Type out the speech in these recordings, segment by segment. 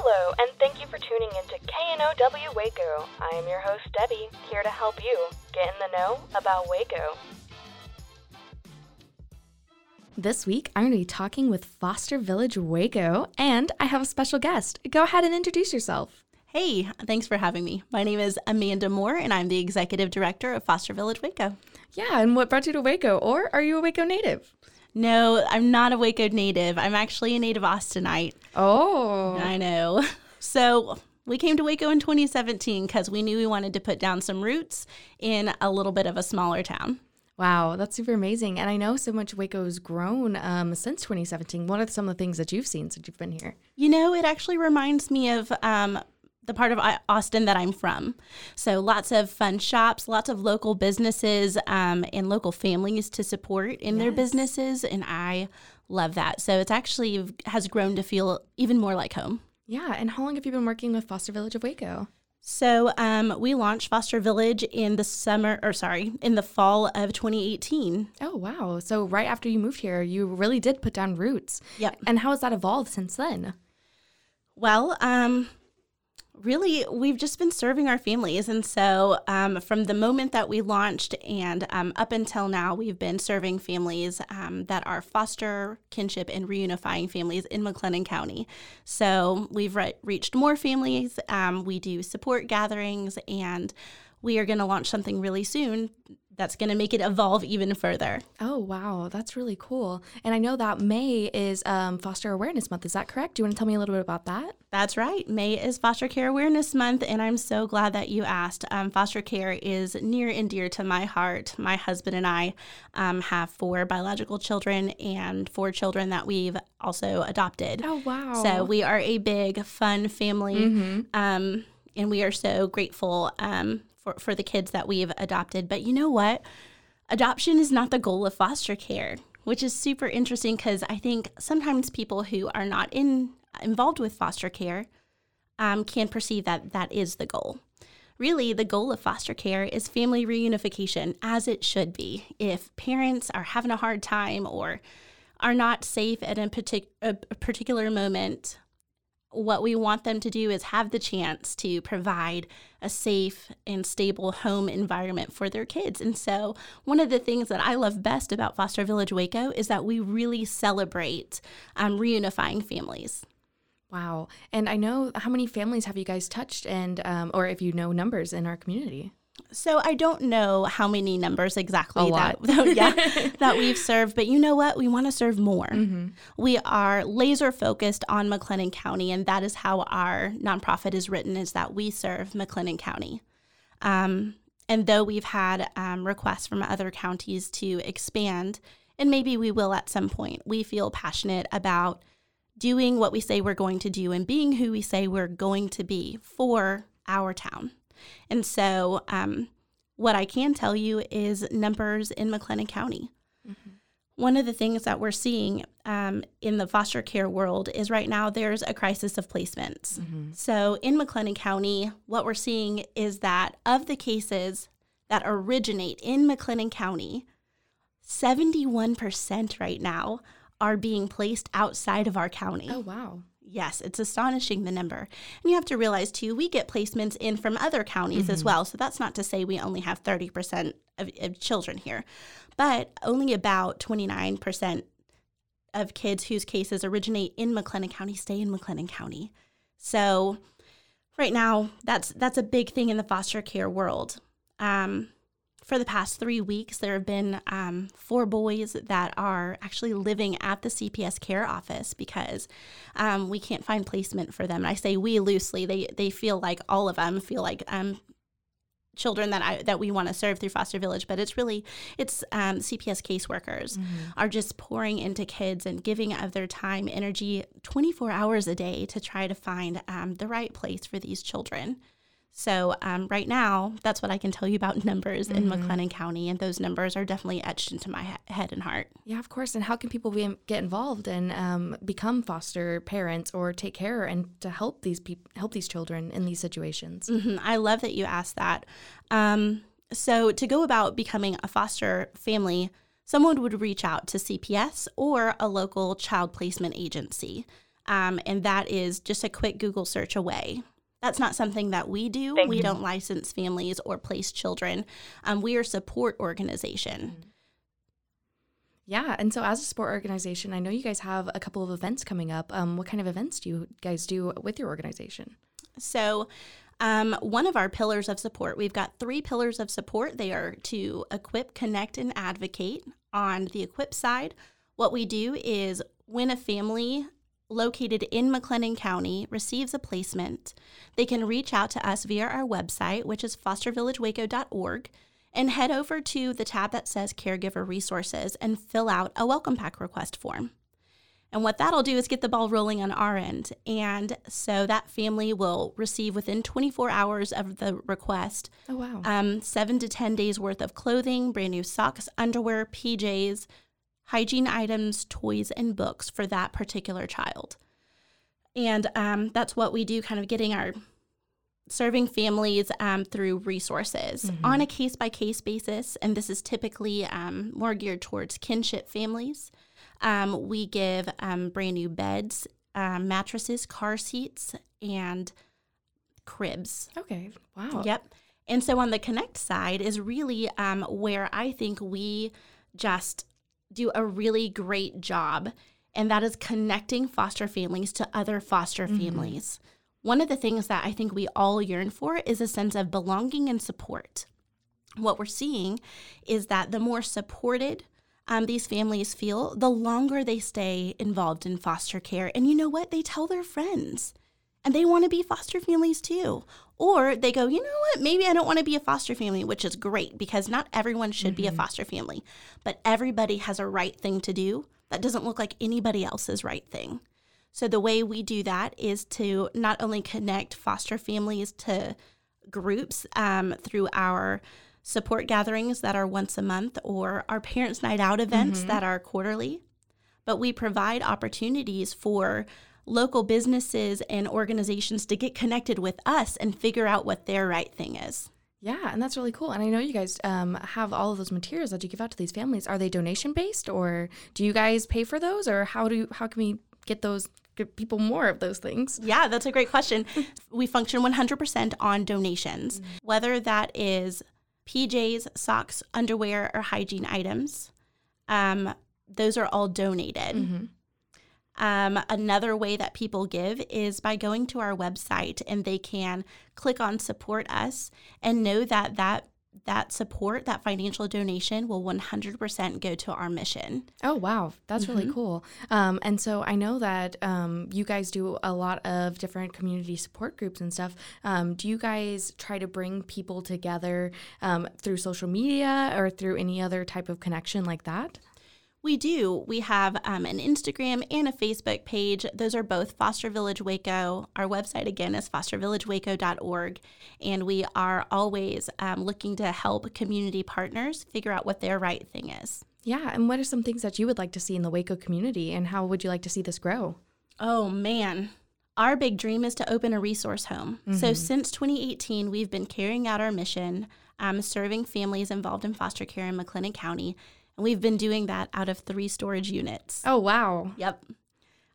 Hello, and thank you for tuning in to KNOW Waco. I am your host, Debbie, here to help you get in the know about Waco. This week, I'm going to be talking with Foster Village Waco, and I have a special guest. Go ahead and introduce yourself. Hey, thanks for having me. My name is Amanda Moore, and I'm the Executive Director of Foster Village Waco. Yeah, and what brought you to Waco, or are you a Waco native? No, I'm not a Waco native. I'm actually a native Austinite. Oh. I know. So we came to Waco in 2017 because we knew we wanted to put down some roots in a little bit of a smaller town. Wow, that's super amazing. And I know so much Waco's grown since 2017. What are some of the things that you've seen since you've been here? You know, it actually reminds me of the part of Austin that I'm from. So lots of fun shops, lots of local businesses and local families to support in their businesses. And I love that. So it's actually has grown to feel even more like home. Yeah. And how long have you been working with Foster Village of Waco? So we launched Foster Village in the fall of 2018. Oh, wow. So right after you moved here, you really did put down roots. Yep. And how has that evolved since then? Well, really, we've just been serving our families. And so from the moment that we launched and up until now, we've been serving families that are foster, kinship, and reunifying families in McLennan County. So we've reached more families. We do support gatherings, and we are going to launch something really soon that's going to make it evolve even further. Oh, wow. That's really cool. And I know that May is Foster Awareness Month. Is that correct? Do you want to tell me a little bit about that? That's right. May is Foster Care Awareness Month, and I'm so glad that you asked. Foster care is near and dear to my heart. My husband and I have 4 biological children and 4 children that we've also adopted. Oh, wow. So we are a big, fun family, and we are so grateful for the kids that we've adopted. But you know what? Adoption is not the goal of foster care, which is super interesting because I think sometimes people who are not involved with foster care can perceive that that is the goal. Really, the goal of foster care is family reunification, as it should be. If parents are having a hard time or are not safe at a particular moment, what we want them to do is have the chance to provide a safe and stable home environment for their kids. And so one of the things that I love best about Foster Village Waco is that we really celebrate reunifying families. Wow. And I know, how many families have you guys touched and or if you know numbers in our community? So I don't know how many numbers exactly that we've served, but you know what? We want to serve more. Mm-hmm. We are laser focused on McLennan County, and that is how our nonprofit is written, is that we serve McLennan County. And though we've had requests from other counties to expand, and maybe we will at some point, we feel passionate about doing what we say we're going to do and being who we say we're going to be for our town. And so what I can tell you is numbers in McLennan County. Mm-hmm. One of the things that we're seeing in the foster care world is right now there's a crisis of placements. Mm-hmm. So in McLennan County, what we're seeing is that of the cases that originate in McLennan County, 71% right now are being placed outside of our county. Oh, wow. Yes, it's astonishing, the number. And you have to realize, too, we get placements in from other counties as well. So that's not to say we only have 30% of children here, but only about 29% of kids whose cases originate in McLennan County stay in McLennan County. So right now, that's a big thing in the foster care world. For the past 3 weeks, there have been 4 boys that are actually living at the CPS care office because we can't find placement for them. And I say we loosely. They feel like, all of them feel like children that we want to serve through Foster Village, but it's really, CPS caseworkers are just pouring into kids and giving of their time, energy, 24 hours a day to try to find the right place for these children. So right now, that's what I can tell you about numbers in McLennan County, and those numbers are definitely etched into my head and heart. Yeah, of course. And how can people get involved and become foster parents or take care and to help these children in these situations? I love that you asked that. So to go about becoming a foster family, someone would reach out to CPS or a local child placement agency, and that is just a quick Google search away. That's not something that we do. We don't license families or place children. We are a support organization. Yeah, and so as a support organization, I know you guys have a couple of events coming up. What kind of events do you guys do with your organization? So one of our pillars of support, we've got 3 pillars of support. They are to equip, connect, and advocate. On the equip side, what we do is when a family located in McLennan County receives a placement, they can reach out to us via our website, which is fostervillagewaco.org, and head over to the tab that says Caregiver Resources and fill out a welcome pack request form. And what that'll do is get the ball rolling on our end. And so that family will receive within 24 hours of the request, 7 to 10 days worth of clothing, brand new socks, underwear, PJs, hygiene items, toys, and books for that particular child. And that's what we do, kind of getting our serving families through resources on a case-by-case basis. And this is typically more geared towards kinship families. We give brand new beds, mattresses, car seats, and cribs. Okay, wow. Yep. And so on the Connect side is really where I think we just do a really great job, and that is connecting foster families to other foster families. One of the things that I think we all yearn for is a sense of belonging and support. What we're seeing is that the more supported these families feel, the longer they stay involved in foster care. And you know what? They tell their friends, and they want to be foster families too. Or they go, you know what, maybe I don't want to be a foster family, which is great because not everyone should be a foster family. But everybody has a right thing to do that doesn't look like anybody else's right thing. So the way we do that is to not only connect foster families to groups through our support gatherings that are once a month or our Parents' Night Out events that are quarterly, but we provide opportunities for local businesses and organizations to get connected with us and figure out what their right thing is. Yeah, and that's really cool. And I know you guys have all of those materials that you give out to these families. Are they donation-based, or do you guys pay for those, or how can we get people more of those things? Yeah, that's a great question. We function 100% on donations, whether that is PJs, socks, underwear, or hygiene items. Those are all donated. Another way that people give is by going to our website, and they can click on Support Us and know that that support, that financial donation, will 100% go to our mission. Oh, wow. That's really cool. And so I know that you guys do a lot of different community support groups and stuff. Do you guys try to bring people together through social media or through any other type of connection like that? We do. We have an Instagram and a Facebook page. Those are both Foster Village Waco. Our website, again, is fostervillagewaco.org. And we are always looking to help community partners figure out what their right thing is. Yeah. And what are some things that you would like to see in the Waco community, and how would you like to see this grow? Oh, man. Our big dream is to open a resource home. So since 2018, we've been carrying out our mission, serving families involved in foster care in McLennan County. We've been doing that out of 3 storage units. Oh, wow. Yep.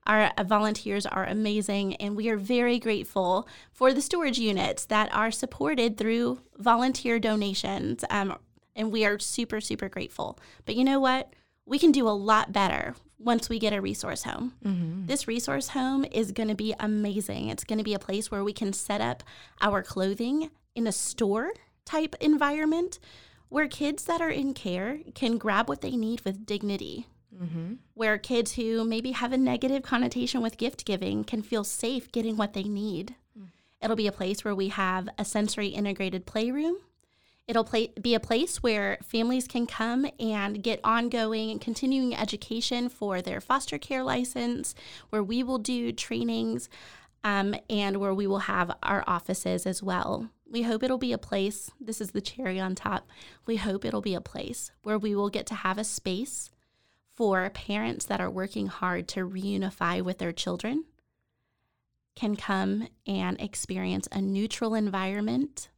Our volunteers are amazing, and we are very grateful for the storage units that are supported through volunteer donations, and we are super, super grateful. But you know what? We can do a lot better once we get a resource home. Mm-hmm. This resource home is going to be amazing. It's going to be a place where we can set up our clothing in a store-type environment where kids that are in care can grab what they need with dignity. Mm-hmm. Where kids who maybe have a negative connotation with gift giving can feel safe getting what they need. Mm. It'll be a place where we have a sensory integrated playroom. It'll be a place where families can come and get ongoing and continuing education for their foster care license, where we will do trainings, and where we will have our offices as well. We hope it'll be a place, this is the cherry on top, we hope it'll be a place where we will get to have a space for parents that are working hard to reunify with their children can come and experience a neutral environment,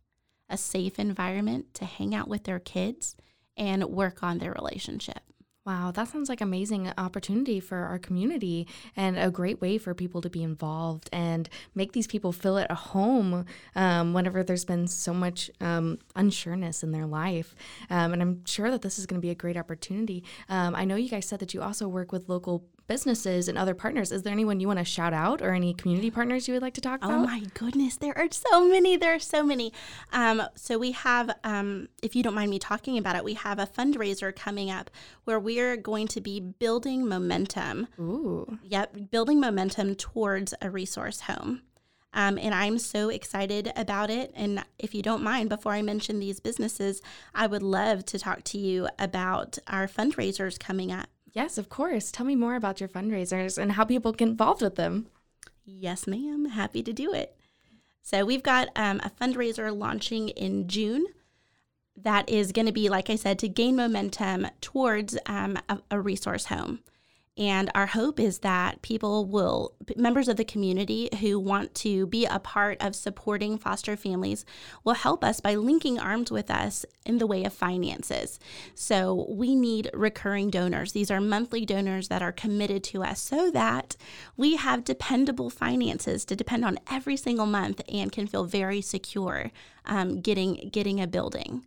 a safe environment to hang out with their kids and work on their relationship. Wow, that sounds like an amazing opportunity for our community and a great way for people to be involved and make these people feel at home whenever there's been so much unsureness in their life. And I'm sure that this is going to be a great opportunity. I know you guys said that you also work with local businesses and other partners. Is there anyone you want to shout out or any community partners you would like to talk about? Oh my goodness, there are so many. So we have, if you don't mind me talking about it, we have a fundraiser coming up where we're going to be building momentum. Ooh. Yep, building momentum towards a resource home. And I'm so excited about it. And if you don't mind, before I mention these businesses, I would love to talk to you about our fundraisers coming up. Yes, of course. Tell me more about your fundraisers and how people get involved with them. Yes, ma'am. Happy to do it. So we've got a fundraiser launching in June that is going to be, like I said, to gain momentum towards a resource home. And our hope is that people will, members of the community who want to be a part of supporting foster families will help us by linking arms with us in the way of finances. So we need recurring donors. These are monthly donors that are committed to us so that we have dependable finances to depend on every single month and can feel very secure getting a building.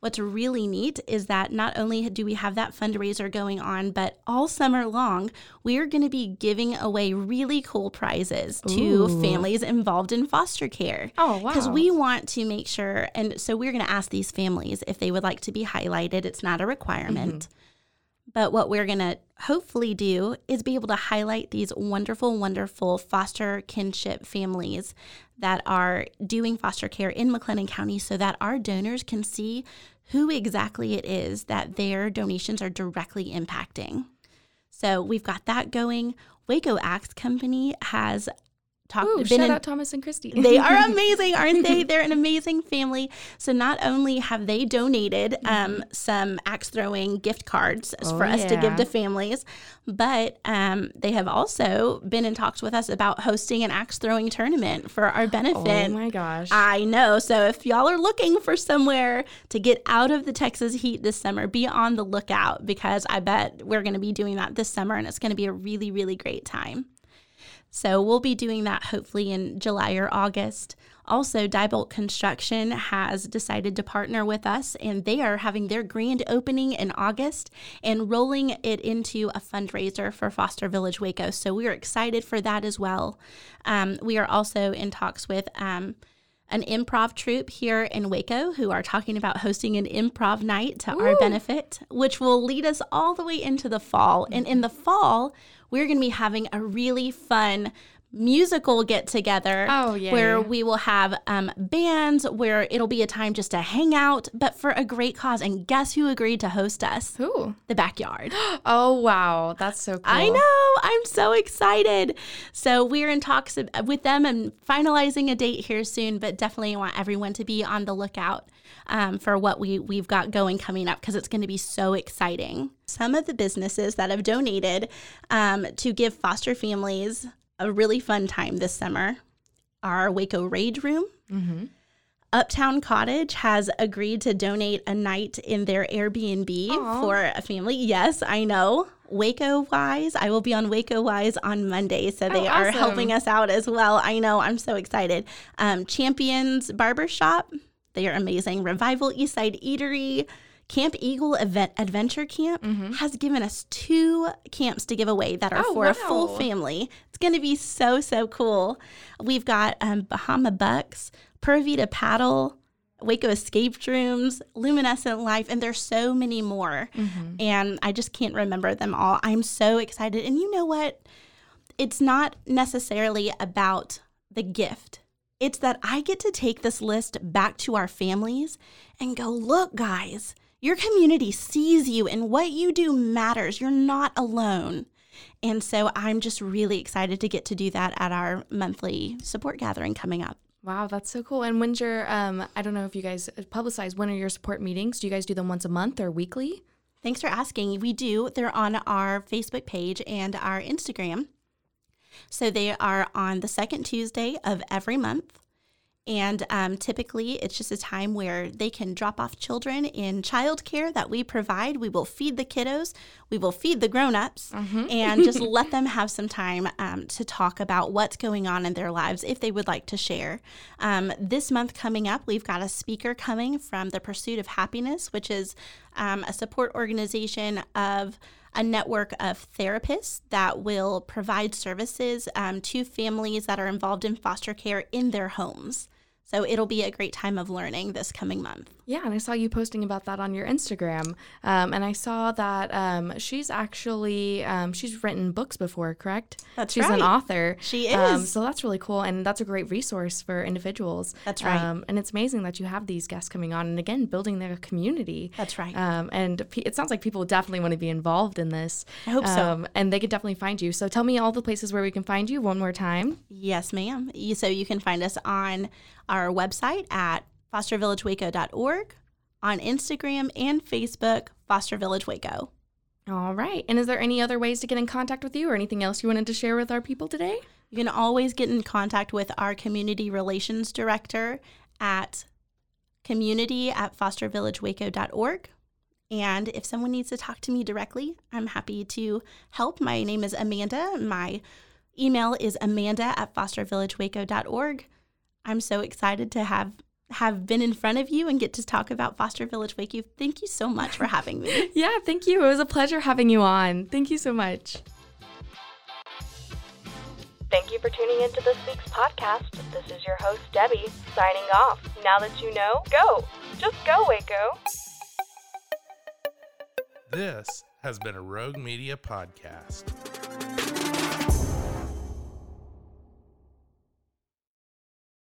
What's really neat is that not only do we have that fundraiser going on, but all summer long, we are going to be giving away really cool prizes to families involved in foster care. Oh, wow. Because we want to make sure, and so we're going to ask these families if they would like to be highlighted. It's not a requirement. Mm-hmm. But what we're going to hopefully do is be able to highlight these wonderful, wonderful foster kinship families that are doing foster care in McLennan County so that our donors can see who exactly it is that their donations are directly impacting. So we've got that going. Waco Axe Company has shout out Thomas and Christy. They are amazing, aren't they? They're an amazing family. So not only have they donated some axe throwing gift cards for us to give to families, but they have also been in talks with us about hosting an axe throwing tournament for our benefit. Oh my gosh. I know. So if y'all are looking for somewhere to get out of the Texas heat this summer, be on the lookout because I bet we're going to be doing that this summer and it's going to be a really, really great time. So we'll be doing that hopefully in July or August. Also, Diebolt Construction has decided to partner with us, and they are having their grand opening in August and rolling it into a fundraiser for Foster Village Waco. So we are excited for that as well. We are also in talks with an improv troupe here in Waco who are talking about hosting an improv night to our benefit, which will lead us all the way into the fall. And in the fall, we're going to be having a really fun musical get-together where we will have bands, where it'll be a time just to hang out, but for a great cause. And guess who agreed to host us? Who? The Backyard. Oh, wow. That's so cool. I know. I'm so excited. So we're in talks with them and finalizing a date here soon, but definitely want everyone to be on the lookout for what we've got going coming up because it's going to be so exciting. Some of the businesses that have donated to give foster families a really fun time this summer. Our Waco Rage Room, mm-hmm. Uptown Cottage has agreed to donate a night in their Airbnb for a family. Yes, I know. Waco Wise. I will be on Waco Wise on Monday, so they are helping us out as well. I know. I'm so excited. Champions Barber Shop. They are amazing. Revival Eastside Eatery. Camp Eagle Adventure Camp has given us 2 camps to give away that are for a full family. It's going to be so, so cool. We've got Bahama Bucks, Pervita Paddle, Waco Escape Rooms, Luminescent Life, and there's so many more. And I just can't remember them all. I'm so excited. And you know what? It's not necessarily about the gift. It's that I get to take this list back to our families and go, look, guys. Your community sees you, and what you do matters. You're not alone. And so I'm just really excited to get to do that at our monthly support gathering coming up. Wow, that's so cool. And when's your, I don't know if you guys publicize, when are your support meetings? Do you guys do them once a month or weekly? Thanks for asking. We do. They're on our Facebook page and our Instagram. So they are on the second Tuesday of every month. And typically, it's just a time where they can drop off children in childcare that we provide. We will feed the kiddos. We will feed the grown-ups and just let them have some time to talk about what's going on in their lives if they would like to share. This month coming up, we've got a speaker coming from the Pursuit of Happiness, which is a support organization of a network of therapists that will provide services to families that are involved in foster care in their homes. So it'll be a great time of learning this coming month. Yeah, and I saw you posting about that on your Instagram. And I saw that she's actually, she's written books before, correct? That's right. She's an author. She is. So that's really cool. And that's a great resource for individuals. That's right. And it's amazing that you have these guests coming on and, again, building their community. That's right. And it sounds like people definitely want to be involved in this. I hope so. And they could definitely find you. So tell me all the places where we can find you one more time. Yes, ma'am. So you can find us on our website at fostervillagewaco.org, on Instagram and Facebook, Foster Village Waco. All right. And is there any other ways to get in contact with you or anything else you wanted to share with our people today? You can always get in contact with our community relations director at community@fostervillagewaco.org. And if someone needs to talk to me directly, I'm happy to help. My name is Amanda. My email is amanda@fostervillagewaco.org. I'm so excited to have been in front of you and get to talk about Foster Village Waco. Thank you so much for having me. Yeah, thank you. It was a pleasure having you on. Thank you so much. Thank you for tuning into this week's podcast. This is your host, Debbie, signing off. Now that you know, go. Just go, Waco. This has been a Rogue Media podcast.